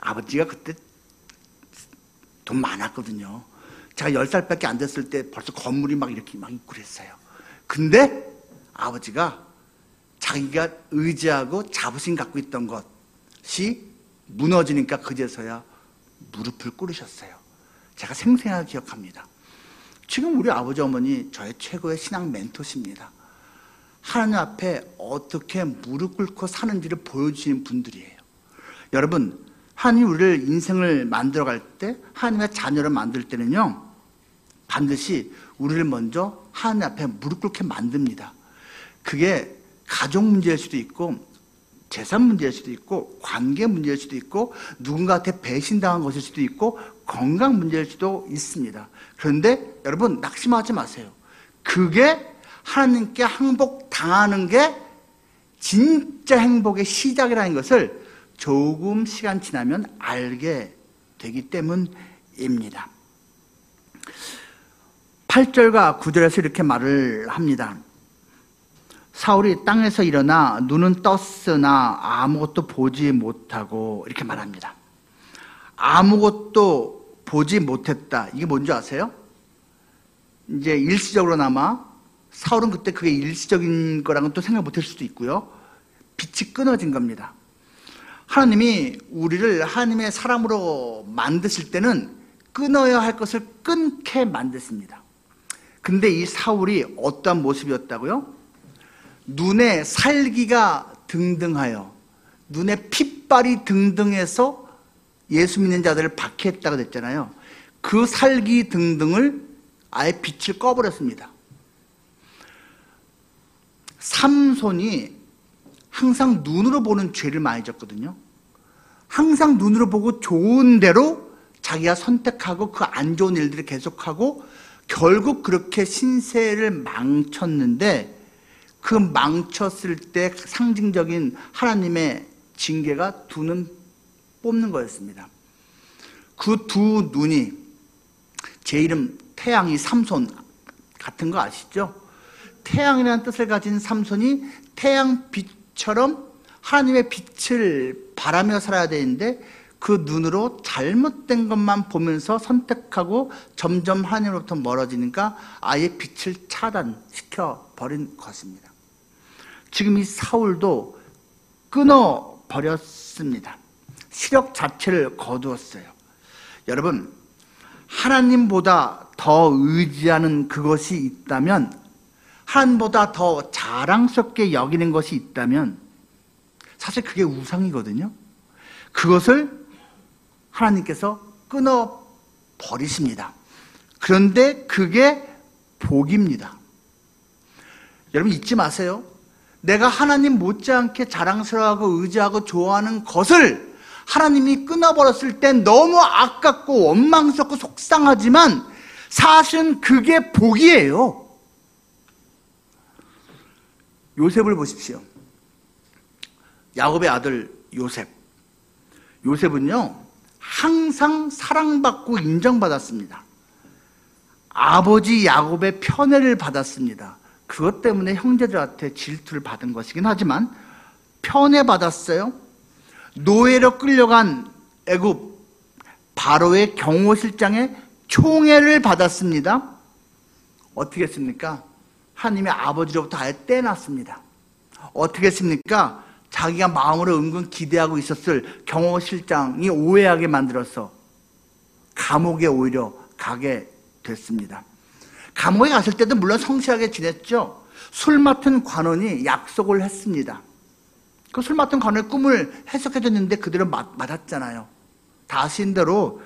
아버지가 그때 돈 많았거든요. 제가 열 살밖에 안 됐을 때 벌써 건물이 막 이렇게 막 있고 그랬어요. 근데 아버지가 자기가 의지하고 자부심 갖고 있던 것이 무너지니까 그제서야 무릎을 꿇으셨어요. 제가 생생하게 기억합니다. 지금 우리 아버지 어머니 저의 최고의 신앙 멘토십니다. 하나님 앞에 어떻게 무릎 꿇고 사는지를 보여주시는 분들이에요. 여러분, 하나님 우리를 인생을 만들어갈 때, 하나님의 자녀를 만들 때는요, 반드시 우리를 먼저 하나님 앞에 무릎 꿇게 만듭니다. 그게 가족 문제일 수도 있고 재산 문제일 수도 있고 관계 문제일 수도 있고 누군가한테 배신당한 것일 수도 있고 건강 문제일 수도 있습니다. 그런데 여러분, 낙심하지 마세요. 그게 하나님께 항복당하는 게 진짜 행복의 시작이라는 것을 조금 시간 지나면 알게 되기 때문입니다. 팔 절과 구 절에서 이렇게 말을 합니다. 사울이 땅에서 일어나 눈은 떴으나 아무것도 보지 못하고, 이렇게 말합니다. 아무것도 보지 못했다. 이게 뭔지 아세요? 이제 일시적으로나마, 사울은 그때 그게 일시적인 거랑은 또 생각 못할 수도 있고요, 빛이 끊어진 겁니다. 하나님이 우리를 하나님의 사람으로 만드실 때는 끊어야 할 것을 끊게 만드십니다. 근데 이 사울이 어떠한 모습이었다고요? 눈에 살기가 등등하여, 눈에 핏발이 등등해서 예수 믿는 자들을 박해했다고 했잖아요. 그 살기 등등을 아예 빛을 꺼버렸습니다. 삼손이 항상 눈으로 보는 죄를 많이 졌거든요. 항상 눈으로 보고 좋은 대로 자기가 선택하고 그 안 좋은 일들을 계속하고 결국 그렇게 신세를 망쳤는데, 그 망쳤을 때 상징적인 하나님의 징계가 두 눈 뽑는 거였습니다. 그 두 눈이, 제 이름 태양이 삼손 같은 거 아시죠? 태양이라는 뜻을 가진 삼손이 태양빛처럼 하나님의 빛을 바라며 살아야 되는데 그 눈으로 잘못된 것만 보면서 선택하고 점점 하나님으로부터 멀어지니까 아예 빛을 차단시켜버린 것입니다. 지금 이 사울도 끊어버렸습니다. 시력 자체를 거두었어요. 여러분, 하나님보다 더 의지하는 그것이 있다면, 하나님보다 더 자랑스럽게 여기는 것이 있다면 사실 그게 우상이거든요. 그것을 하나님께서 끊어버리십니다. 그런데 그게 복입니다. 여러분 잊지 마세요. 내가 하나님 못지않게 자랑스러워하고 의지하고 좋아하는 것을 하나님이 끊어버렸을 땐 너무 아깝고 원망스럽고 속상하지만 사실은 그게 복이에요. 요셉을 보십시오. 야곱의 아들 요셉. 요셉은요, 항상 사랑받고 인정받았습니다. 아버지 야곱의 편애를 받았습니다. 그것 때문에 형제들한테 질투를 받은 것이긴 하지만 편애받았어요. 노예로 끌려간 애굽 바로의 경호실장의 총애를 받았습니다. 어떻게 했습니까? 하나님의 아버지로부터 아예 떼놨습니다. 어떻게 했습니까? 자기가 마음으로 은근 기대하고 있었을 경호실장이 오해하게 만들어서 감옥에 오히려 가게 됐습니다. 감옥에 갔을 때도 물론 성실하게 지냈죠. 술 맡은 관원이 약속을 했습니다. 그 술 맡은 관원의 꿈을 해석해줬는데 그대로 맞았잖아요. 다 아시는 대로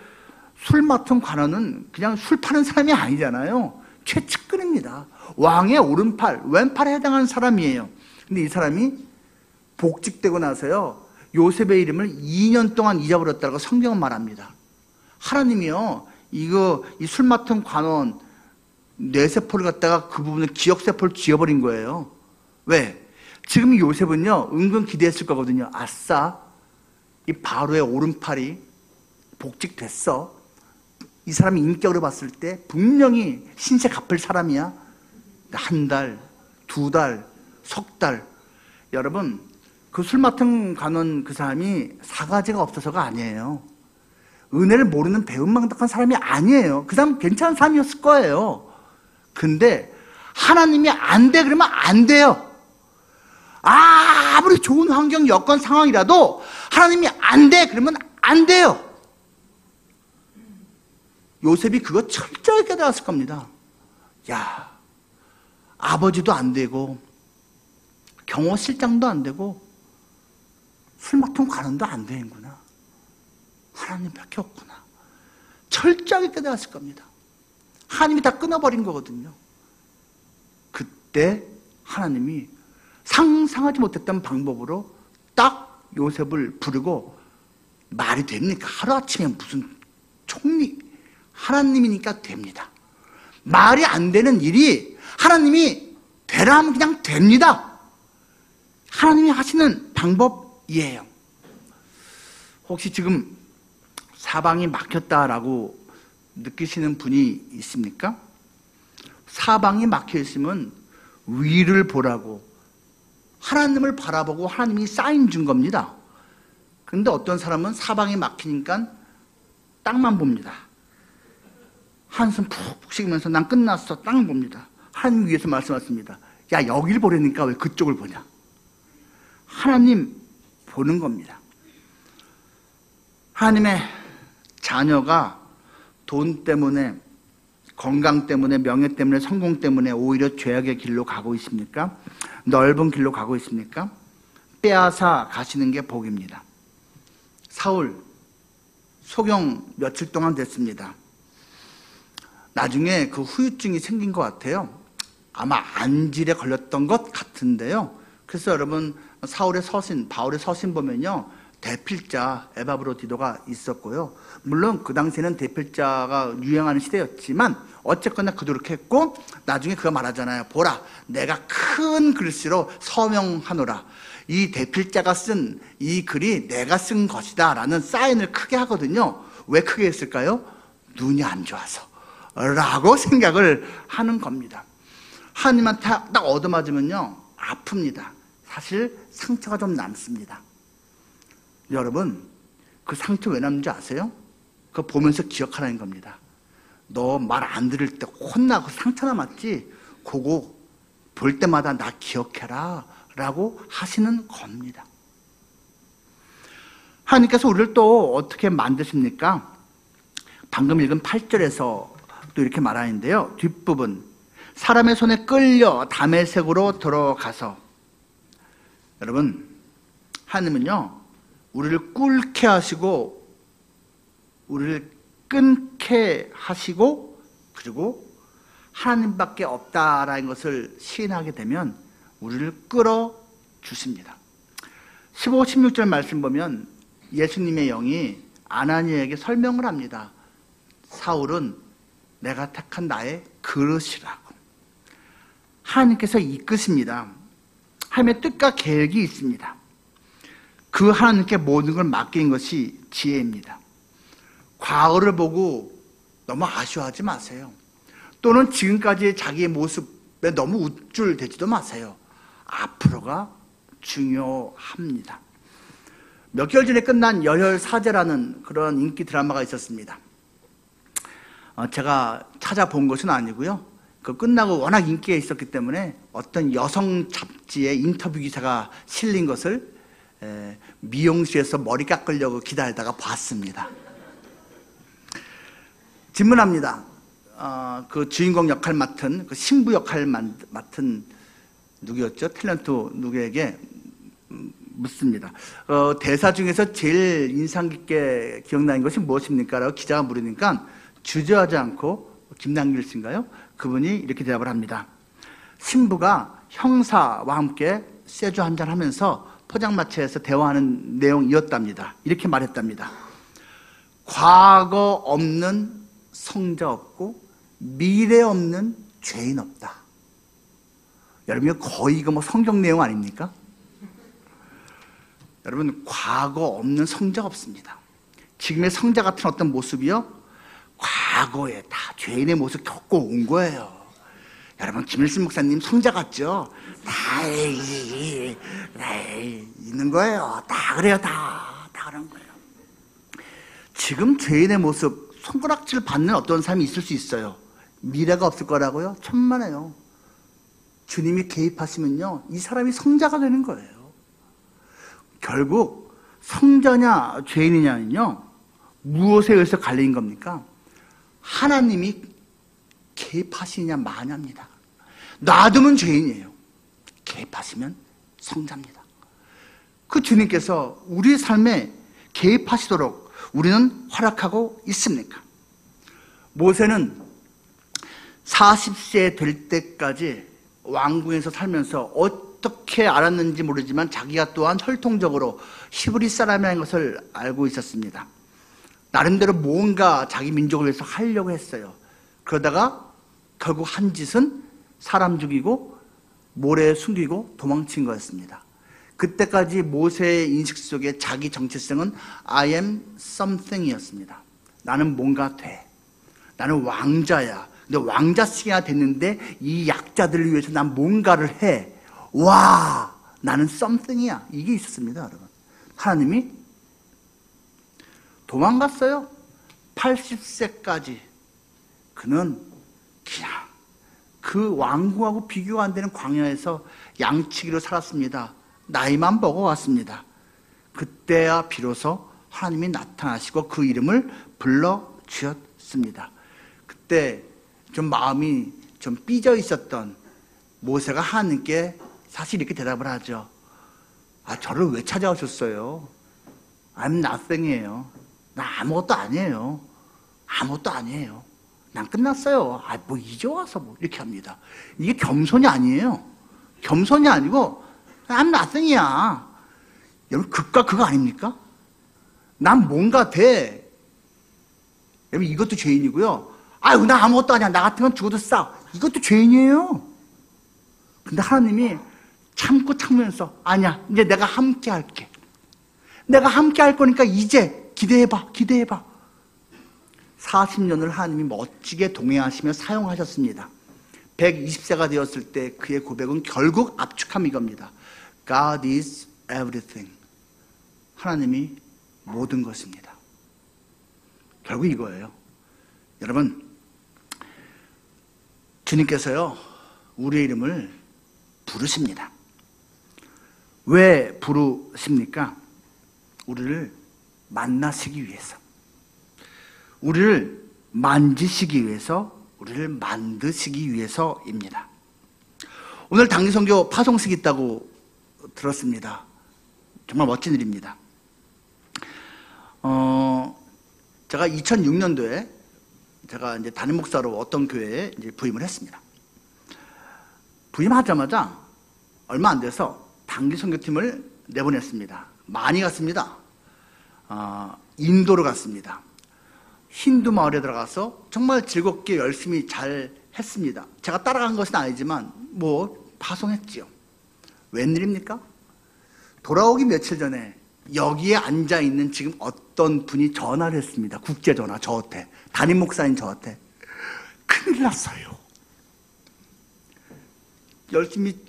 술 맡은 관원은 그냥 술 파는 사람이 아니잖아요. 최측근입니다. 왕의 오른팔, 왼팔에 해당하는 사람이에요. 근데 이 사람이 복직되고 나서요, 요셉의 이름을 이 년 동안 잊어버렸다고 성경은 말합니다. 하나님이요, 이거, 이 술 맡은 관원, 뇌세포를 갖다가 그 부분을 기억세포를 쥐어버린 거예요. 왜? 지금 요셉은요, 은근 기대했을 거거든요. 아싸, 이 바로의 오른팔이 복직됐어. 이 사람이 인격으로 봤을 때 분명히 신세 갚을 사람이야. 한 달, 두 달, 석 달. 여러분, 그 술 맡은 관원 그 사람이 사가지가 없어서가 아니에요. 은혜를 모르는 배은망덕한 사람이 아니에요. 그 사람 괜찮은 사람이었을 거예요. 근데 하나님이 안 돼 그러면 안 돼요. 아, 아무리 좋은 환경, 여건, 상황이라도 하나님이 안 돼 그러면 안 돼요. 요셉이 그거 철저히 깨달았을 겁니다. 야, 아버지도 안 되고 경호실장도 안 되고 술 맡은 관원도 안 되는구나. 하나님밖에 없구나. 철저하게 깨달았을 겁니다. 하나님이 다 끊어버린 거거든요. 그때 하나님이 상상하지 못했던 방법으로 딱 요셉을 부르고, 말이 됩니까? 하루아침에 무슨 총리, 하나님이니까 됩니다. 말이 안 되는 일이 하나님이 되라 하면 그냥 됩니다. 하나님이 하시는 방법이에요. 혹시 지금 사방이 막혔다라고 느끼시는 분이 있습니까? 사방이 막혀있으면 위를 보라고, 하나님을 바라보고 하나님이 사인 준 겁니다. 근데 어떤 사람은 사방이 막히니까 땅만 봅니다. 한숨 푹푹 쉬면서 난 끝났어, 땅 봅니다. 하나님 위에서 말씀하십니다. 야, 여길 보라니까 왜 그쪽을 보냐? 하나님 보는 겁니다. 하나님의 자녀가 돈 때문에, 건강 때문에, 명예 때문에, 성공 때문에 오히려 죄악의 길로 가고 있습니까? 넓은 길로 가고 있습니까? 빼앗아 가시는 게 복입니다. 사울, 소경 며칠 동안 됐습니다. 나중에 그 후유증이 생긴 것 같아요. 아마 안질에 걸렸던 것 같은데요. 그래서 여러분, 사울의 서신, 바울의 서신 보면요, 대필자 에바브로디도가 있었고요. 물론 그 당시에는 대필자가 유행하는 시대였지만 어쨌거나 그도 그렇게 했고, 나중에 그가 말하잖아요. 보라, 내가 큰 글씨로 서명하노라. 이 대필자가 쓴 이 글이 내가 쓴 것이다 라는 사인을 크게 하거든요. 왜 크게 했을까요? 눈이 안 좋아서 라고 생각을 하는 겁니다. 하나님한테 딱 얻어맞으면요 아픕니다. 사실 상처가 좀 남습니다. 여러분, 그 상처 왜 남는지 아세요? 그거 보면서 기억하라는 겁니다. 너 말 안 들을 때 혼나고 상처 남았지? 그거 볼 때마다 나 기억해라 라고 하시는 겁니다. 하나님께서 우리를 또 어떻게 만드십니까? 방금 읽은 팔 절에서 또 이렇게 말하는데요, 뒷부분 사람의 손에 끌려 다메섹으로 들어가서. 여러분, 하나님은요 우리를 꿇게 하시고 우리를 끊게 하시고 그리고 하나님밖에 없다라는 것을 시인하게 되면 우리를 끌어주십니다. 십오, 십육 절 말씀 보면 예수님의 영이 아나니에게 설명을 합니다. 사울은 내가 택한 나의 그릇이라고. 하나님께서 이끄십니다. 하나님의 뜻과 계획이 있습니다. 그 하나님께 모든 걸 맡긴 것이 지혜입니다. 과거를 보고 너무 아쉬워하지 마세요. 또는 지금까지의 자기의 모습에 너무 우쭐대지도 마세요. 앞으로가 중요합니다. 몇 개월 전에 끝난 열혈사제라는 그런 인기 드라마가 있었습니다. 제가 찾아본 것은 아니고요. 그 끝나고 워낙 인기가 있었기 때문에 어떤 여성 잡지의 인터뷰 기사가 실린 것을 미용실에서 머리 깎으려고 기다리다가 봤습니다. 질문합니다. 어, 그 주인공 역할 맡은, 그 신부 역할 맡은 누구였죠? 탤런트 누구에게 묻습니다. 어, 대사 중에서 제일 인상 깊게 기억나는 것이 무엇입니까? 라고 기자가 물으니까 주저하지 않고 김남길 씨인가요? 그분이 이렇게 대답을 합니다. 신부가 형사와 함께 쇠주 한잔 하면서 포장마차에서 대화하는 내용이었답니다. 이렇게 말했답니다. 과거 없는 성자 없고 미래 없는 죄인 없다. 여러분, 거의 이거 뭐 성경 내용 아닙니까? 여러분, 과거 없는 성자가 없습니다. 지금의 성자 같은 어떤 모습이요? 과거에 다 죄인의 모습 겪고 온 거예요. 여러분, 김일순 목사님 성자 같죠? 다 에이, 에이, 있는 거예요. 다 그래요. 다, 다 그런 거예요. 지금 죄인의 모습, 손가락질 받는 어떤 사람이 있을 수 있어요. 미래가 없을 거라고요? 천만에요. 주님이 개입하시면요 이 사람이 성자가 되는 거예요. 결국 성자냐 죄인이냐는요 무엇에 의해서 갈린 겁니까? 하나님이 개입하시냐 마냐입니다. 놔두면 죄인이에요. 개입하시면 성자입니다. 그 주님께서 우리의 삶에 개입하시도록 우리는 허락하고 있습니까? 모세는 사십 세 될 때까지 왕궁에서 살면서 어떻게 알았는지 모르지만 자기가 또한 혈통적으로 히브리 사람이라는 것을 알고 있었습니다. 나름대로 뭔가 자기 민족을 위해서 하려고 했어요. 그러다가 결국 한 짓은 사람 죽이고 모래에 숨기고 도망친 거였습니다. 그때까지 모세의 인식 속에 자기 정체성은 I am something이었습니다. 나는 뭔가 돼. 나는 왕자야. 근데 왕자식이나 됐는데 이 약자들을 위해서 난 뭔가를 해. 와, 나는 something이야. 이게 있었습니다, 여러분. 하나님이 도망갔어요. 팔십 세까지 그는 그냥 그 왕궁하고 비교가 안 되는 광야에서 양치기로 살았습니다. 나이만 먹어왔습니다. 그때야 비로소 하나님이 나타나시고 그 이름을 불러주셨습니다. 그때 좀 마음이 좀 삐져 있었던 모세가 하나님께 사실 이렇게 대답을 하죠. 아, 저를 왜 찾아오셨어요? I'm nothing이에요. 나 아무것도 아니에요. 아무것도 아니에요. 난 끝났어요. 아, 뭐 이제 와서 뭐 이렇게 합니다. 이게 겸손이 아니에요. 겸손이 아니고 I'm nothing이야. 여러분, 극과 그거 아닙니까? 난 뭔가 돼. 여러분, 이것도 죄인이고요. 아유, 나 아무것도 아니야. 나 같으면 죽어도 싸. 이것도 죄인이에요. 근데 하나님이 참고 참으면서 아니야, 이제 내가 함께 할게. 내가 함께 할 거니까 이제 기대해봐, 기대해봐. 사십 년을 하나님이 멋지게 동행하시며 사용하셨습니다. 백이십 세가 되었을 때 그의 고백은 결국 압축함 이겁니다. God is everything. 하나님이 모든 것입니다. 결국 이거예요. 여러분, 주님께서요 우리의 이름을 부르십니다. 왜 부르십니까? 우리를 만나시기 위해서, 우리를 만지시기 위해서, 우리를 만드시기 위해서입니다. 오늘 당기선교 파송식 있다고 들었습니다. 정말 멋진 일입니다. 어, 제가 이천육 년도에 제가 이제 담임 목사로 어떤 교회에 이제 부임을 했습니다. 부임하자마자 얼마 안 돼서 단기선교팀을 내보냈습니다. 많이 갔습니다. 어, 인도로 갔습니다. 힌두 마을에 들어가서 정말 즐겁게 열심히 잘 했습니다. 제가 따라간 것은 아니지만 뭐 파송했지요. 웬일입니까? 돌아오기 며칠 전에 여기에 앉아있는 지금 어떤 분이 전화를 했습니다. 국제전화 저한테, 담임 목사인 저한테. 큰일 났어요. 열심히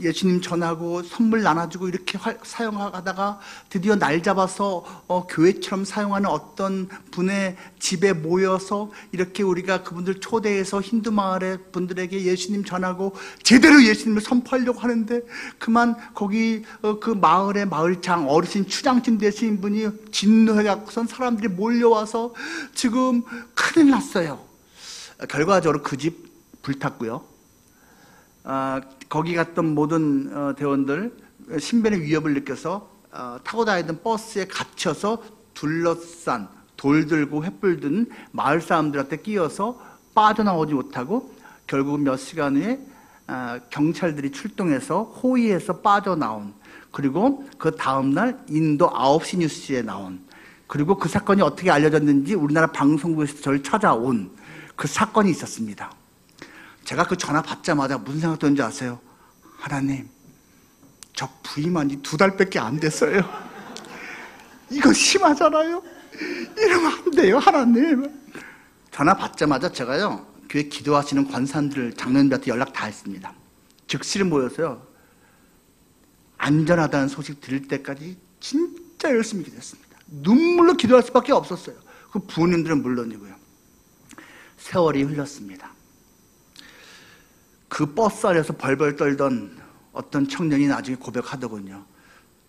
예수님 전하고 선물 나눠주고 이렇게 활, 사용하다가 드디어 날 잡아서 어, 교회처럼 사용하는 어떤 분의 집에 모여서 이렇게 우리가 그분들 초대해서 힌두 마을의 분들에게 예수님 전하고 제대로 예수님을 선포하려고 하는데, 그만 거기 어, 그 마을의 마을장 어르신 추장쯤 되신 분이 진노해갖고선 사람들이 몰려와서 지금 큰일 났어요. 결과적으로 그 집 불탔고요. 아, 거기 갔던 모든 어, 대원들 신변의 위협을 느껴서 어, 타고 다니던 버스에 갇혀서 둘러싼, 돌 들고 횃불 든 마을 사람들한테 끼어서 빠져나오지 못하고 결국 몇 시간 후에 어, 경찰들이 출동해서 호위해서 빠져나온, 그리고 그 다음날 인도 아홉 시 뉴스에 나온, 그리고 그 사건이 어떻게 알려졌는지 우리나라 방송국에서 저를 찾아온 그 사건이 있었습니다. 제가 그 전화 받자마자 무슨 생각 드는지 아세요? 하나님, 저 부임한 지 두 달밖에 안 됐어요. 이거 심하잖아요. 이러면 안 돼요, 하나님. 전화 받자마자 제가요 교회 기도하시는 권사님들, 장로님들한테 연락 다 했습니다. 즉시 모여서요 안전하다는 소식 들을 때까지 진짜 열심히 기도했습니다. 눈물로 기도할 수밖에 없었어요. 그 부모님들은 물론이고요. 세월이 흘렀습니다. 그 버스 안에서 벌벌 떨던 어떤 청년이 나중에 고백하더군요.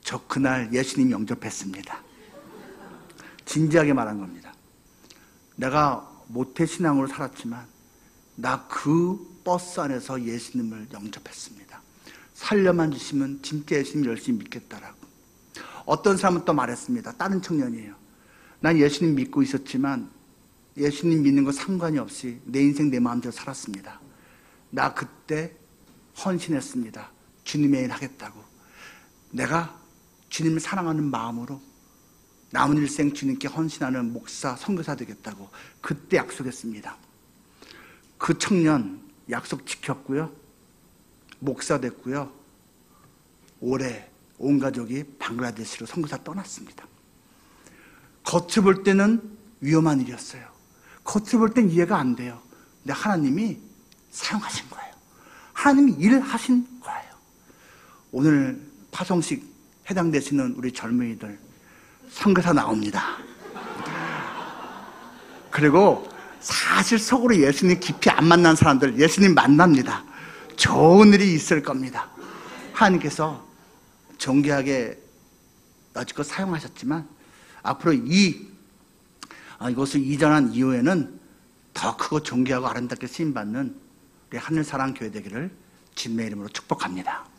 저 그날 예수님 영접했습니다. 진지하게 말한 겁니다. 내가 모태신앙으로 살았지만 나 그 버스 안에서 예수님을 영접했습니다. 살려만 주시면 진짜 예수님 열심히 믿겠다라고. 어떤 사람은 또 말했습니다. 다른 청년이에요. 난 예수님 믿고 있었지만 예수님 믿는 거 상관이 없이 내 인생 내 마음대로 살았습니다. 나 그때 헌신했습니다. 주님의 일 하겠다고. 내가 주님을 사랑하는 마음으로 남은 일생 주님께 헌신하는 목사, 선교사 되겠다고 그때 약속했습니다. 그 청년 약속 지켰고요. 목사 됐고요. 올해 온 가족이 방글라데시로 선교사 떠났습니다. 겉으로 볼 때는 위험한 일이었어요. 겉으로 볼 땐 이해가 안 돼요. 근데 하나님이 사용하신 거예요. 하나님이 일을 하신 거예요. 오늘 파송식 해당되시는 우리 젊은이들, 선교사 나옵니다. 그리고 사실 속으로 예수님 깊이 안 만난 사람들 예수님 만납니다. 좋은 일이 있을 겁니다. 하나님께서 존귀하게 여지껏 사용하셨지만 앞으로 이 아, 이것을 이전한 이후에는 더 크고 존귀하고 아름답게 쓰임받는 하늘사랑교회 되기를 주님의 이름으로 축복합니다.